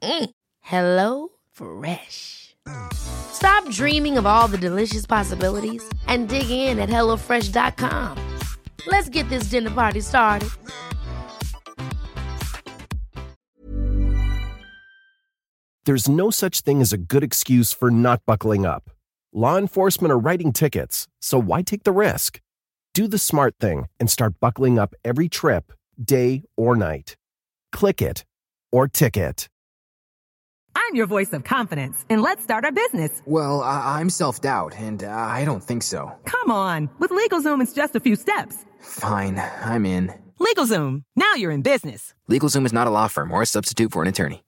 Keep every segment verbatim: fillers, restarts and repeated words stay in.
Mm. Hello Fresh. Stop dreaming of all the delicious possibilities and dig in at hello fresh dot com. Let's get this dinner party started. There's no such thing as a good excuse for not buckling up. Law enforcement are writing tickets, so why take the risk? Do the smart thing and start buckling up every trip, day or night. Click it or ticket. I'm your voice of confidence, and let's start our business. Well, I- I'm self-doubt, and uh, I don't think so. Come on. With LegalZoom, it's just a few steps. Fine. I'm in. LegalZoom. Now you're in business. LegalZoom is not a law firm or a substitute for an attorney.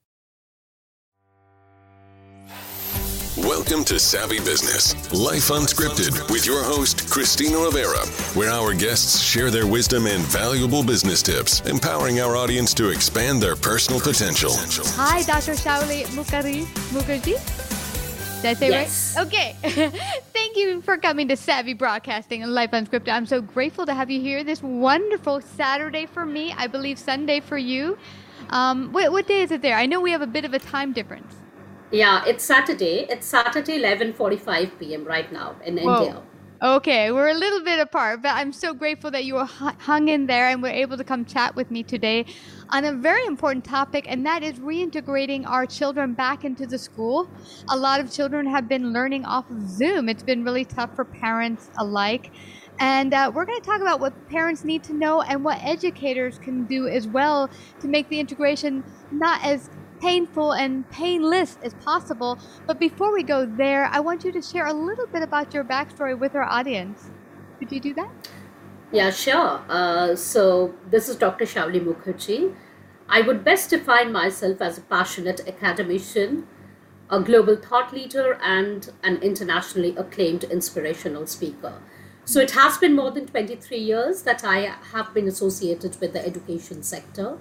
Welcome to Savvy Business, Life Unscripted, with your host, Christina Rivera, where our guests share their wisdom and valuable business tips, empowering our audience to expand their personal potential. Hi, Doctor Shauli Mukherjee. Mukherjee? Did I say yes. Right? Okay. Thank you for coming to Savvy Broadcasting and Life Unscripted. I'm so grateful to have you here this wonderful Saturday for me, I believe Sunday for you. Um, wait, what day is it there? I know we have a bit of a time difference. Yeah, it's Saturday. It's Saturday, eleven forty-five p.m. right now in Whoa. India. Okay, we're a little bit apart, but I'm so grateful that you hung in there and were able to come chat with me today on a very important topic, and that is reintegrating our children back into the school. A lot of children have been learning off of Zoom. It's been really tough for parents alike. And uh, we're going to talk about what parents need to know and what educators can do as well to make the integration not as painful and painless as possible. But before we go there, I want you to share a little bit about your backstory with our audience. Could you do that? Yeah, sure. Uh, so this is Doctor Shauli Mukherjee. I would best define myself as a passionate academician, a global thought leader, and an internationally acclaimed inspirational speaker. So it has been more than twenty-three years that I have been associated with the education sector,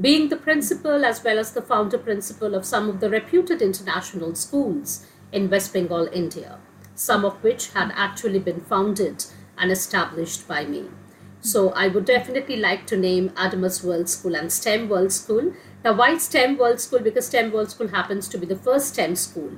being the principal as well as the founder principal of some of the reputed international schools in West Bengal, India, some of which had actually been founded and established by me. So I would definitely like to name Adamas World School and STEM World School. Now, why STEM World School? Because STEM World School happens to be the first STEM school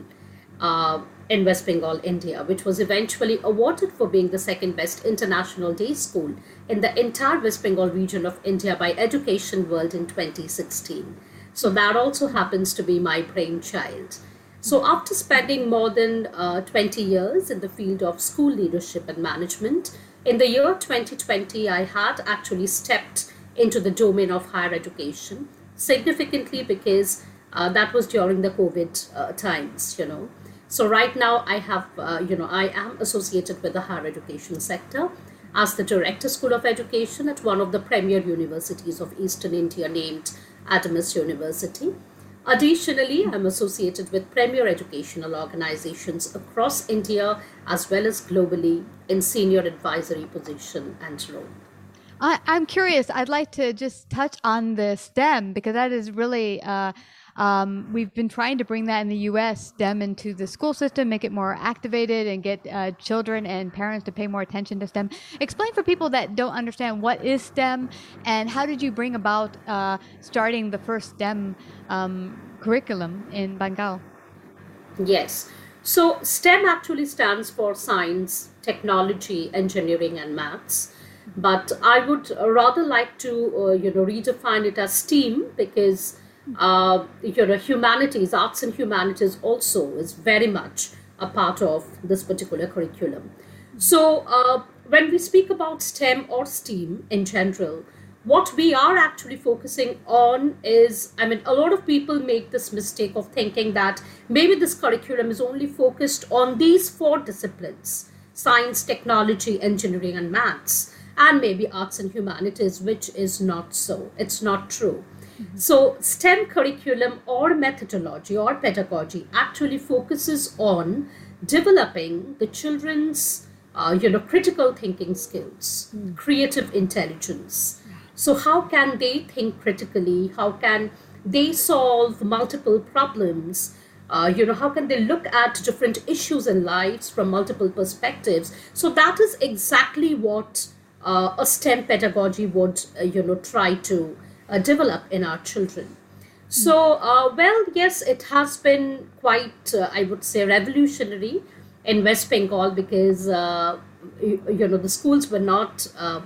uh, in West Bengal, India, which was eventually awarded for being the second best international day school in the entire West Bengal region of India by Education World in twenty sixteen. So that also happens to be my brainchild. So after spending more than uh, twenty years in the field of school leadership and management, in the year twenty twenty, I had actually stepped into the domain of higher education, significantly because uh, that was during the COVID uh, times, you know. So right now I have, uh, you know, I am associated with the higher education sector as the Director School of Education at one of the premier universities of Eastern India named Adamas University. Additionally, I'm associated with premier educational organizations across India as well as globally in senior advisory position and role. I, I'm curious, I'd like to just touch on the STEM because that is really... Uh, Um, we've been trying to bring that in the U S STEM into the school system, make it more activated, and get uh, children and parents to pay more attention to STEM. Explain for people that don't understand, what is STEM, and how did you bring about uh, starting the first STEM um, curriculum in Bengal? Yes. So STEM actually stands for science, technology, engineering, and maths. But I would rather like to, uh, you know, redefine it as STEAM, because, uh, you know, humanities, arts and humanities also is very much a part of this particular curriculum. So uh, when we speak about STEM or STEAM in general, what we are actually focusing on is, I mean, a lot of people make this mistake of thinking that maybe this curriculum is only focused on these four disciplines: science, technology, engineering, and maths, and maybe arts and humanities, which is not so. It's not true. Mm-hmm. So STEM curriculum or methodology or pedagogy actually focuses on developing the children's, uh, you know, critical thinking skills, mm. creative intelligence. So how can they think critically? How can they solve multiple problems? Uh, you know, how can they look at different issues in lives from multiple perspectives? So that is exactly what uh, a STEM pedagogy would, uh, you know, try to uh, develop in our children. So, uh, well, yes, it has been quite, uh, I would say, revolutionary in West Bengal, because, uh, you, you know, the schools were not... Uh,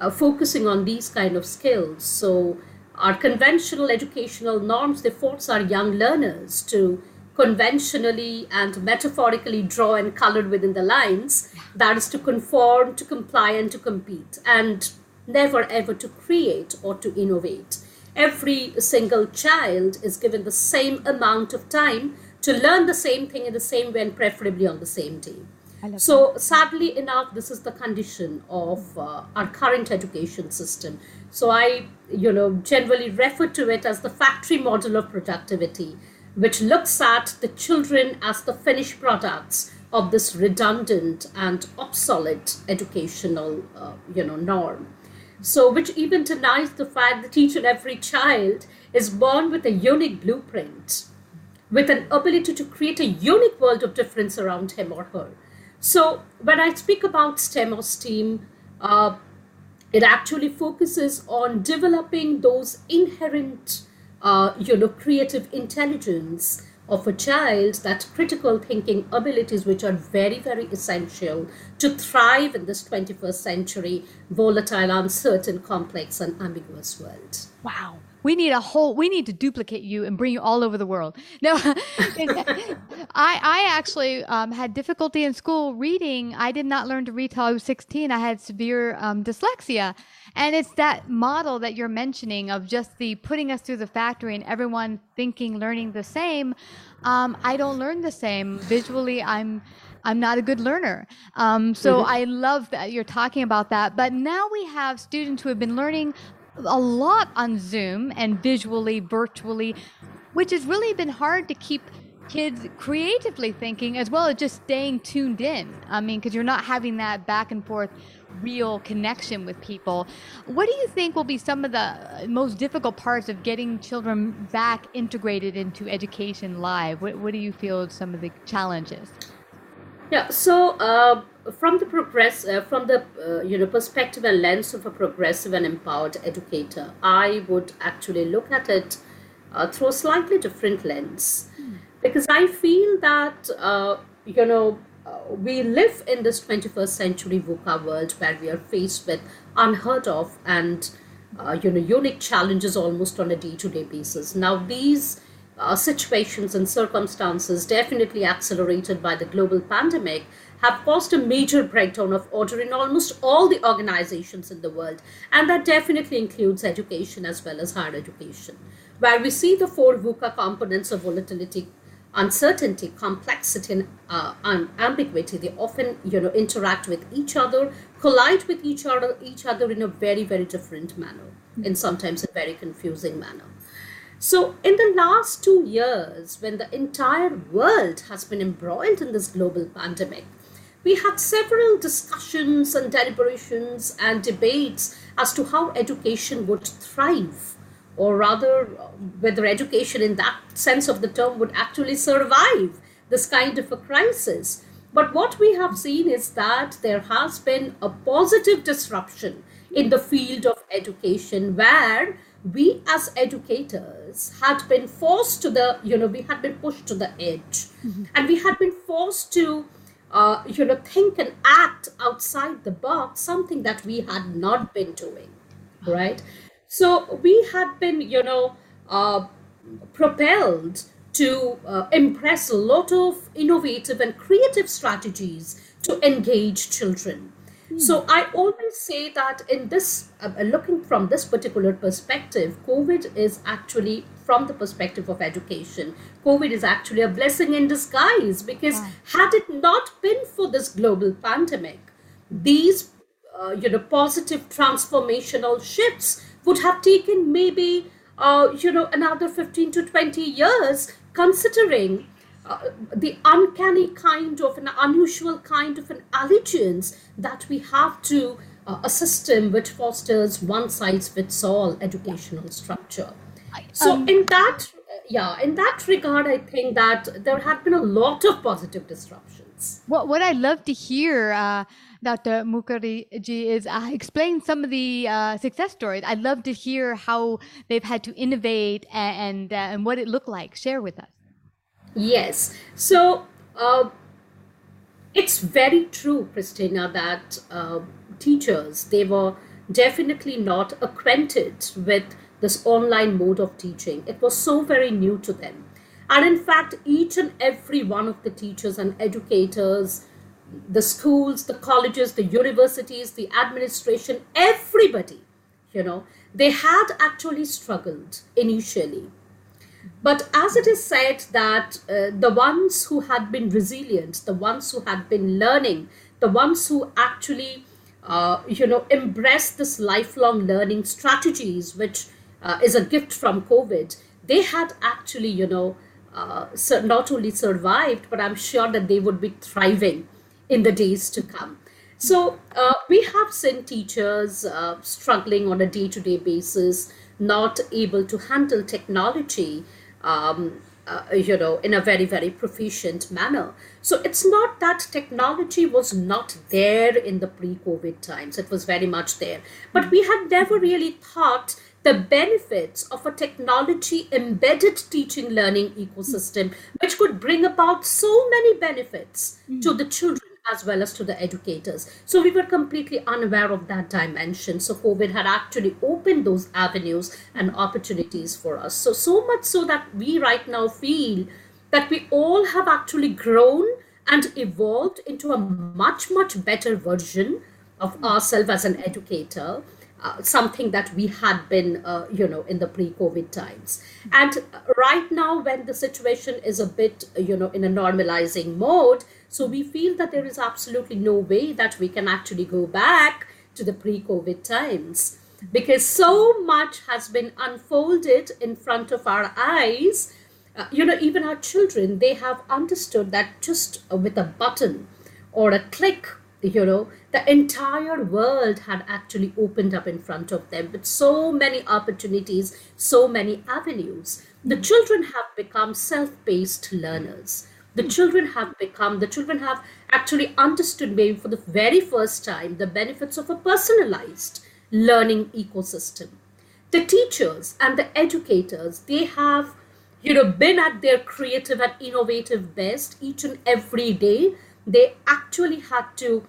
Uh, focusing on these kind of skills. So our conventional educational norms, they force our young learners to conventionally and metaphorically draw and color within the lines, that is to conform, to comply, and to compete, and never ever to create or to innovate. Every single child is given the same amount of time to learn the same thing in the same way, and preferably on the same day. So sadly enough, this is the condition of uh, our current education system. So I, you know, generally refer to it as the factory model of productivity, which looks at the children as the finished products of this redundant and obsolete educational, uh, you know, norm. So which even denies the fact that each and every child is born with a unique blueprint, with an ability to create a unique world of difference around him or her. So when I speak about STEM or STEAM, uh, it actually focuses on developing those inherent, uh, you know, creative intelligence of a child, that critical thinking abilities, which are very, very essential to thrive in this twenty-first century volatile, uncertain, complex, and ambiguous world. Wow. We need a whole, we need to duplicate you and bring you all over the world. No, I, I actually um, had difficulty in school reading. I did not learn to read till I was sixteen. I had severe um, dyslexia. And it's that model that you're mentioning of just the putting us through the factory and everyone thinking, learning the same. Um, I don't learn the same. Visually, I'm I'm not a good learner. Um, so mm-hmm. I love that you're talking about that. But now we have students who have been learning a lot on Zoom and visually, virtually, which has really been hard to keep kids creatively thinking, as well as just staying tuned in. I mean, because you're not having that back and forth real connection with people. What do you think will be some of the most difficult parts of getting children back integrated into education live? What, what do you feel some of the challenges? Yeah, so uh, from the progress, uh, from the uh, you know perspective and lens of a progressive and empowered educator, I would actually look at it uh, through a slightly different lens, mm. because I feel that uh, you know uh, we live in this twenty-first century VUCA world, where we are faced with unheard of and uh, you know unique challenges almost on a day-to-day basis. Now these. Uh, situations and circumstances, definitely accelerated by the global pandemic, have caused a major breakdown of order in almost all the organizations in the world. And that definitely includes education as well as higher education, where we see the four VUCA components of volatility, uncertainty, complexity, and uh, ambiguity. They often, you know, interact with each other, collide with each other, each other in a very, very different manner, and sometimes a very confusing manner. So in the last two years, when the entire world has been embroiled in this global pandemic, we had several discussions and deliberations and debates as to how education would thrive or rather whether education in that sense of the term would actually survive this kind of a crisis. But what we have seen is that there has been a positive disruption in the field of education, where we as educators had been forced to the, you know, we had been pushed to the edge, mm-hmm. and we had been forced to, uh, you know, think and act outside the box, something that we had not been doing, right? So we had been, you know, uh, propelled to uh, impress a lot of innovative and creative strategies to engage children. Mm. So I always say that in this, uh, looking from this particular perspective, COVID is actually, from the perspective of education, COVID is actually a blessing in disguise, because wow. had it not been for this global pandemic, these uh, you know, positive transformational shifts would have taken maybe Uh, you know, another fifteen to twenty years, considering uh, the uncanny kind of an unusual kind of an allegiance that we have to uh, a system which fosters one size fits all educational structure. So um, in that, yeah, in that regard, I think that there have been a lot of positive disruptions. What, what I love to hear, uh, Doctor Mukherjee, is uh, explain some of the uh, success stories. I'd love to hear how they've had to innovate and and, uh, and what it looked like. Share with us. Yes. So uh, it's very true, Christina, that uh, teachers, they were definitely not acquainted with this online mode of teaching. It was so very new to them. And in fact, each and every one of the teachers and educators, the schools, the colleges, the universities, the administration, everybody, you know, they had actually struggled initially. But as it is said that uh, the ones who had been resilient, the ones who had been learning, the ones who actually, uh, you know, embraced this lifelong learning strategies, which uh, is a gift from COVID, they had actually, you know, uh, so not only survived, but I'm sure that they would be thriving in the days to come. So uh, we have seen teachers uh, struggling on a day-to-day basis, not able to handle technology, um, uh, you know, in a very, very proficient manner. So it's not that technology was not there in the pre-COVID times. It was very much there. But we had never really thought the benefits of a technology embedded teaching learning ecosystem, which could bring about so many benefits mm. to the children as well as to the educators. So we were completely unaware of that dimension. So COVID had actually opened those avenues and opportunities for us. So, so much so that we right now feel that we all have actually grown and evolved into a much, much better version of ourselves as an educator, uh, something that we had been, uh, you know, in the pre-COVID times. And right now, when the situation is a bit, you know, in a normalizing mode, so we feel that there is absolutely no way that we can actually go back to the pre-COVID times, because so much has been unfolded in front of our eyes. Uh, you know, even our children, they have understood that just with a button or a click, you know, the entire world had actually opened up in front of them with so many opportunities, so many avenues. The children have become self-paced learners. The children have become, the children have actually understood maybe for the very first time the benefits of a personalized learning ecosystem. The teachers and the educators, they have, you know, been at their creative and innovative best each and every day. They actually had to,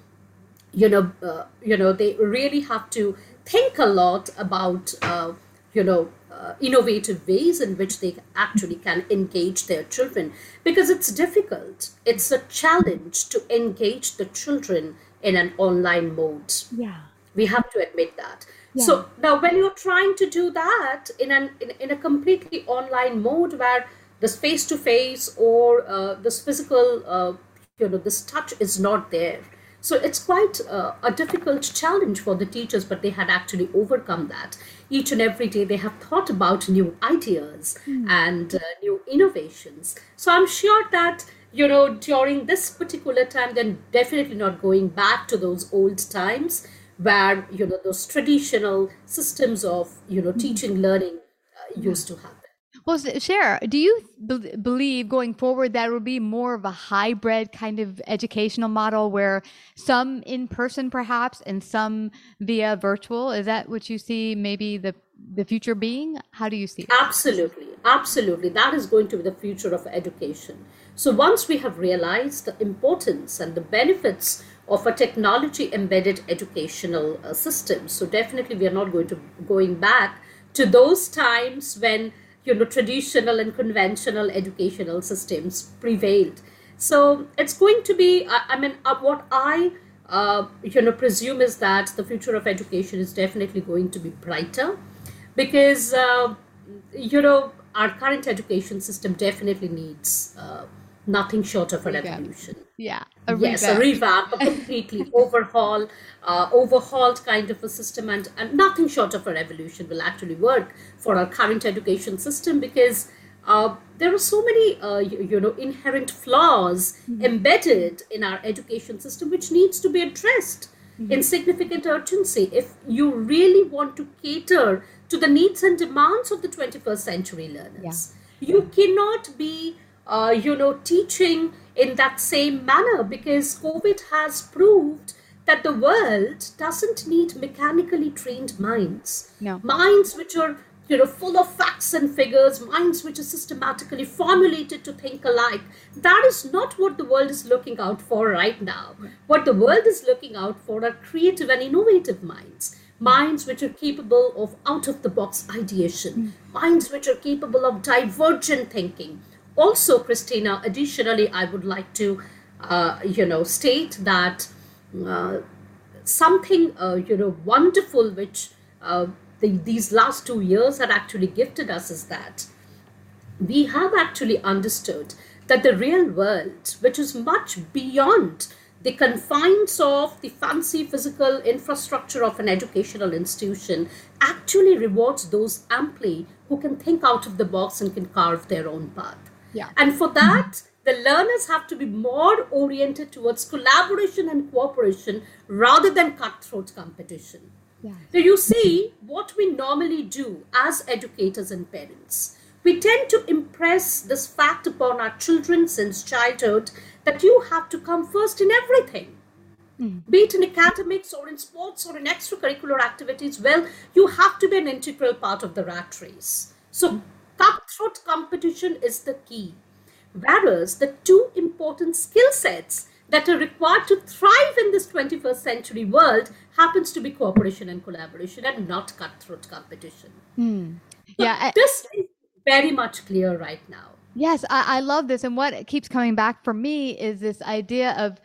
you know, uh, you know, they really have to think a lot about, uh, you know, Uh, innovative ways in which they actually can engage their children, because it's difficult. It's a challenge to engage the children in an online mode. Yeah, we have to admit that. Yeah. So now when you're trying to do that in an in, in a completely online mode where this face-to-face or uh, this physical, uh, you know, this touch is not there. So it's quite uh, a difficult challenge for the teachers, but they had actually overcome that. Each and every day they have thought about new ideas mm. and uh, new innovations. So I'm sure that, you know, during this particular time, they're definitely not going back to those old times where, you know, those traditional systems of, you know, mm. teaching, learning, used to happen. Well, Cher, do you b- believe going forward that will be more of a hybrid kind of educational model where some in person perhaps and some via virtual? Is that what you see maybe the, the future being? How do you see it? Absolutely. Absolutely. That is going to be the future of education. So once we have realized the importance and the benefits of a technology embedded educational uh, system, so definitely we are not going to going back to those times when, you know, traditional and conventional educational systems prevailed. So it's going to be, I, I mean, uh, what I, uh, you know, presume is that the future of education is definitely going to be brighter because, uh, you know, our current education system definitely needs uh, nothing short of a revolution. Yeah, a revamp. Yes, a revamp, a completely overhaul, uh, overhauled kind of a system, and, and nothing short of a revolution will actually work for our current education system because uh, there are so many, uh, you, you know, inherent flaws mm-hmm. embedded in our education system, which needs to be addressed mm-hmm. in significant urgency if you really want to cater to the needs and demands of the twenty-first century learners. Yeah. You yeah. cannot be Uh, you know, teaching in that same manner because COVID has proved that the world doesn't need mechanically trained minds. No. Minds which are, you know, full of facts and figures, minds which are systematically formulated to think alike. That is not what the world is looking out for right now. What the world is looking out for are creative and innovative minds. Minds which are capable of out-of-the-box ideation. Mm. Minds which are capable of divergent thinking. Also, Christina, additionally, I would like to, uh, you know, state that uh, something, uh, you know, wonderful which uh, the, these last two years have actually gifted us is that we have actually understood that the real world, which is much beyond the confines of the fancy physical infrastructure of an educational institution, actually rewards those amply who can think out of the box and can carve their own path. Yeah. And for that, mm-hmm. the learners have to be more oriented towards collaboration and cooperation rather than cutthroat competition. Yeah. So you see, what we normally do as educators and parents, we tend to impress this fact upon our children since childhood that you have to come first in everything. Mm-hmm. Be it in academics or in sports or in extracurricular activities, well, you have to be an integral part of the rat race. So. Mm-hmm. Cutthroat competition is the key, whereas the two important skill sets that are required to thrive in this twenty-first century world happens to be cooperation and collaboration and not cutthroat competition. Hmm. Yeah, so I, this is very much clear right now. Yes, I, I love this. And what keeps coming back for me is this idea of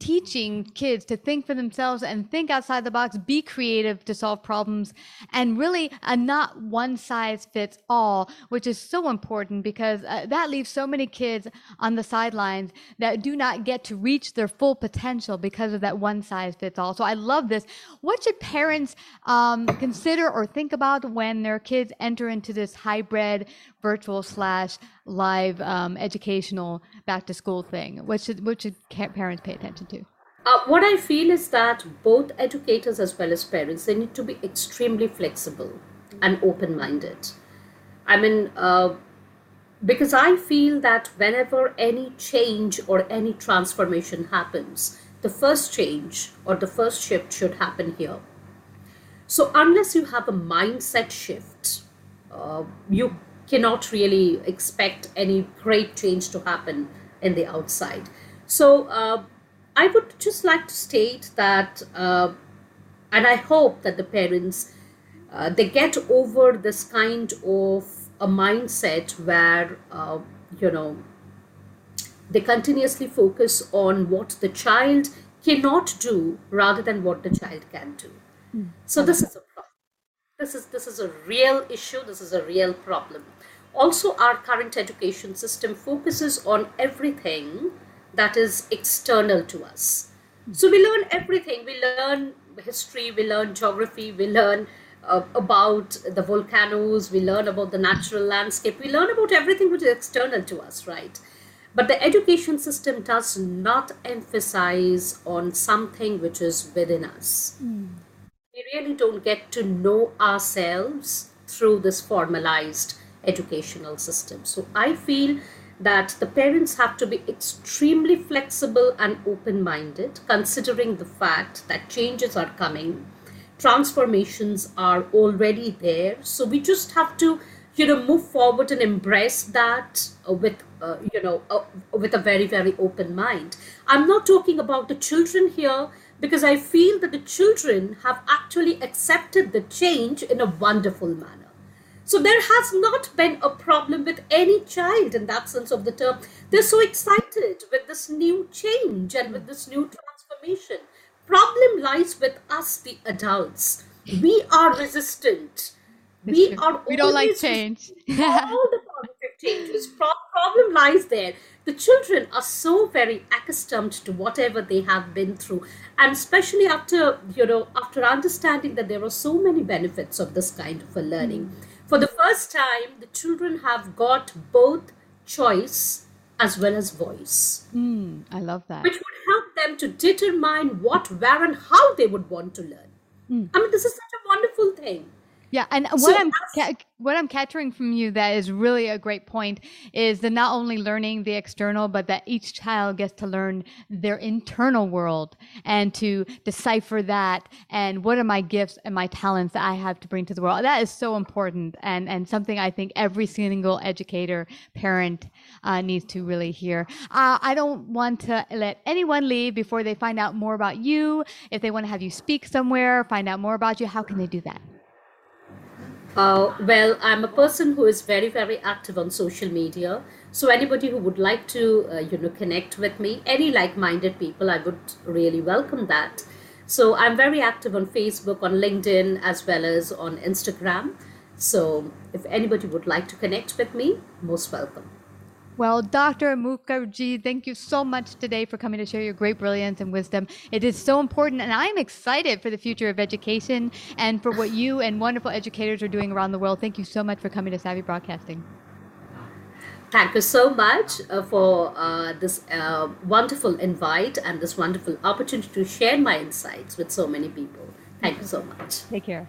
teaching kids to think for themselves and think outside the box, be creative to solve problems, and really a not one size fits all, which is so important because uh, that leaves so many kids on the sidelines that do not get to reach their full potential because of that one size fits all. So I love this. What should parents um, consider or think about when their kids enter into this hybrid virtual slash live um, educational back to school thing? What should what should parents pay attention to? Uh, what I feel is that both educators as well as parents, they need to be extremely flexible and open-minded. I mean, uh, because I feel that whenever any change or any transformation happens, the first change or the first shift should happen here. So unless you have a mindset shift, uh, you cannot really expect any great change to happen in the outside. So uh, I would just like to state that, uh, and I hope that the parents, uh, they get over this kind of a mindset where, uh, you know, they continuously focus on what the child cannot do rather than what the child can do. Mm-hmm. So this is a problem. This is, this is a real issue. This is a real problem. Also, our current education system focuses on everything that is external to us. So we learn everything. We learn history, we learn geography, we learn uh, about the volcanoes, we learn about the natural landscape, we learn about everything which is external to us, right? But the education system does not emphasize on something which is within us. Mm. We really don't get to know ourselves through this formalized educational system. So I feel that the parents have to be extremely flexible and open-minded, considering the fact that changes are coming, transformations are already there. So we just have to, you know, move forward and embrace that uh, with, uh, you know, uh, with a very, very open mind. I'm not talking about the children here, because I feel that the children have actually accepted the change in a wonderful manner. So there has not been a problem with any child in that sense of the term. They're so excited with this new change and with this new transformation. Problem lies with us, the adults. We are resistant. We are we don't like change. All the positive changes. Problem lies there. The children are so very accustomed to whatever they have been through, and especially after, you know, after understanding that there are so many benefits of this kind of a learning. Mm. For the first time, the children have got both choice as well as voice. Mm, I love that. Which would help them to determine what, where, and how they would want to learn. Mm. I mean, this is such a wonderful thing. Yeah, and what so I'm ca- what I'm capturing from you that is really a great point is that not only learning the external, but that each child gets to learn their internal world and to decipher that and what are my gifts and my talents that I have to bring to the world. That is so important, and and something I think every single educator, parent uh, needs to really hear. Uh, I don't want to let anyone leave before they find out more about you. If they want to have you speak somewhere, find out more about you, how can they do that? Uh, well, I'm a person who is very, very active on social media. So anybody who would like to, uh, you know, connect with me, any like-minded people, I would really welcome that. So I'm very active on Facebook, on LinkedIn, as well as on Instagram. So if anybody would like to connect with me, most welcome. Well, Doctor Mukherjee, thank you so much today for coming to share your great brilliance and wisdom. It is so important, and I'm excited for the future of education and for what you and wonderful educators are doing around the world. Thank you so much for coming to Savvy Broadcasting. Thank you so much uh, for uh, this uh, wonderful invite and this wonderful opportunity to share my insights with so many people. Thank you so much. Take care.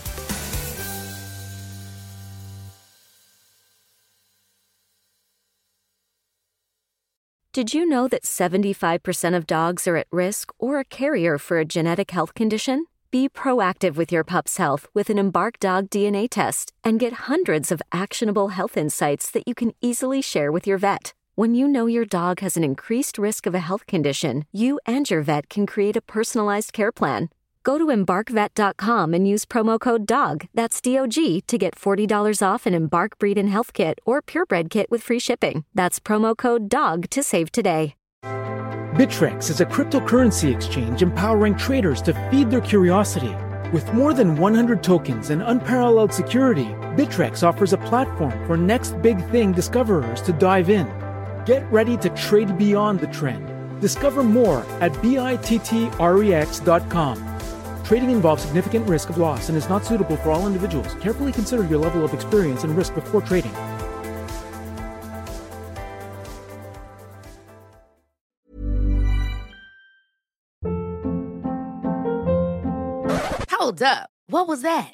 Did you know that seventy-five percent of dogs are at risk or a carrier for a genetic health condition? Be proactive with your pup's health with an Embark dog D N A test and get hundreds of actionable health insights that you can easily share with your vet. When you know your dog has an increased risk of a health condition, you and your vet can create a personalized care plan. Go to embark vet dot com and use promo code DOG, that's D O G, to get forty dollars off an Embark Breed and Health Kit or Purebred Kit with free shipping. That's promo code DOG to save today. Bittrex is a cryptocurrency exchange empowering traders to feed their curiosity. With more than one hundred tokens and unparalleled security, Bittrex offers a platform for next big thing discoverers to dive in. Get ready to trade beyond the trend. Discover more at bittrex dot com. Trading involves significant risk of loss and is not suitable for all individuals. Carefully consider your level of experience and risk before trading. Hold up. What was that?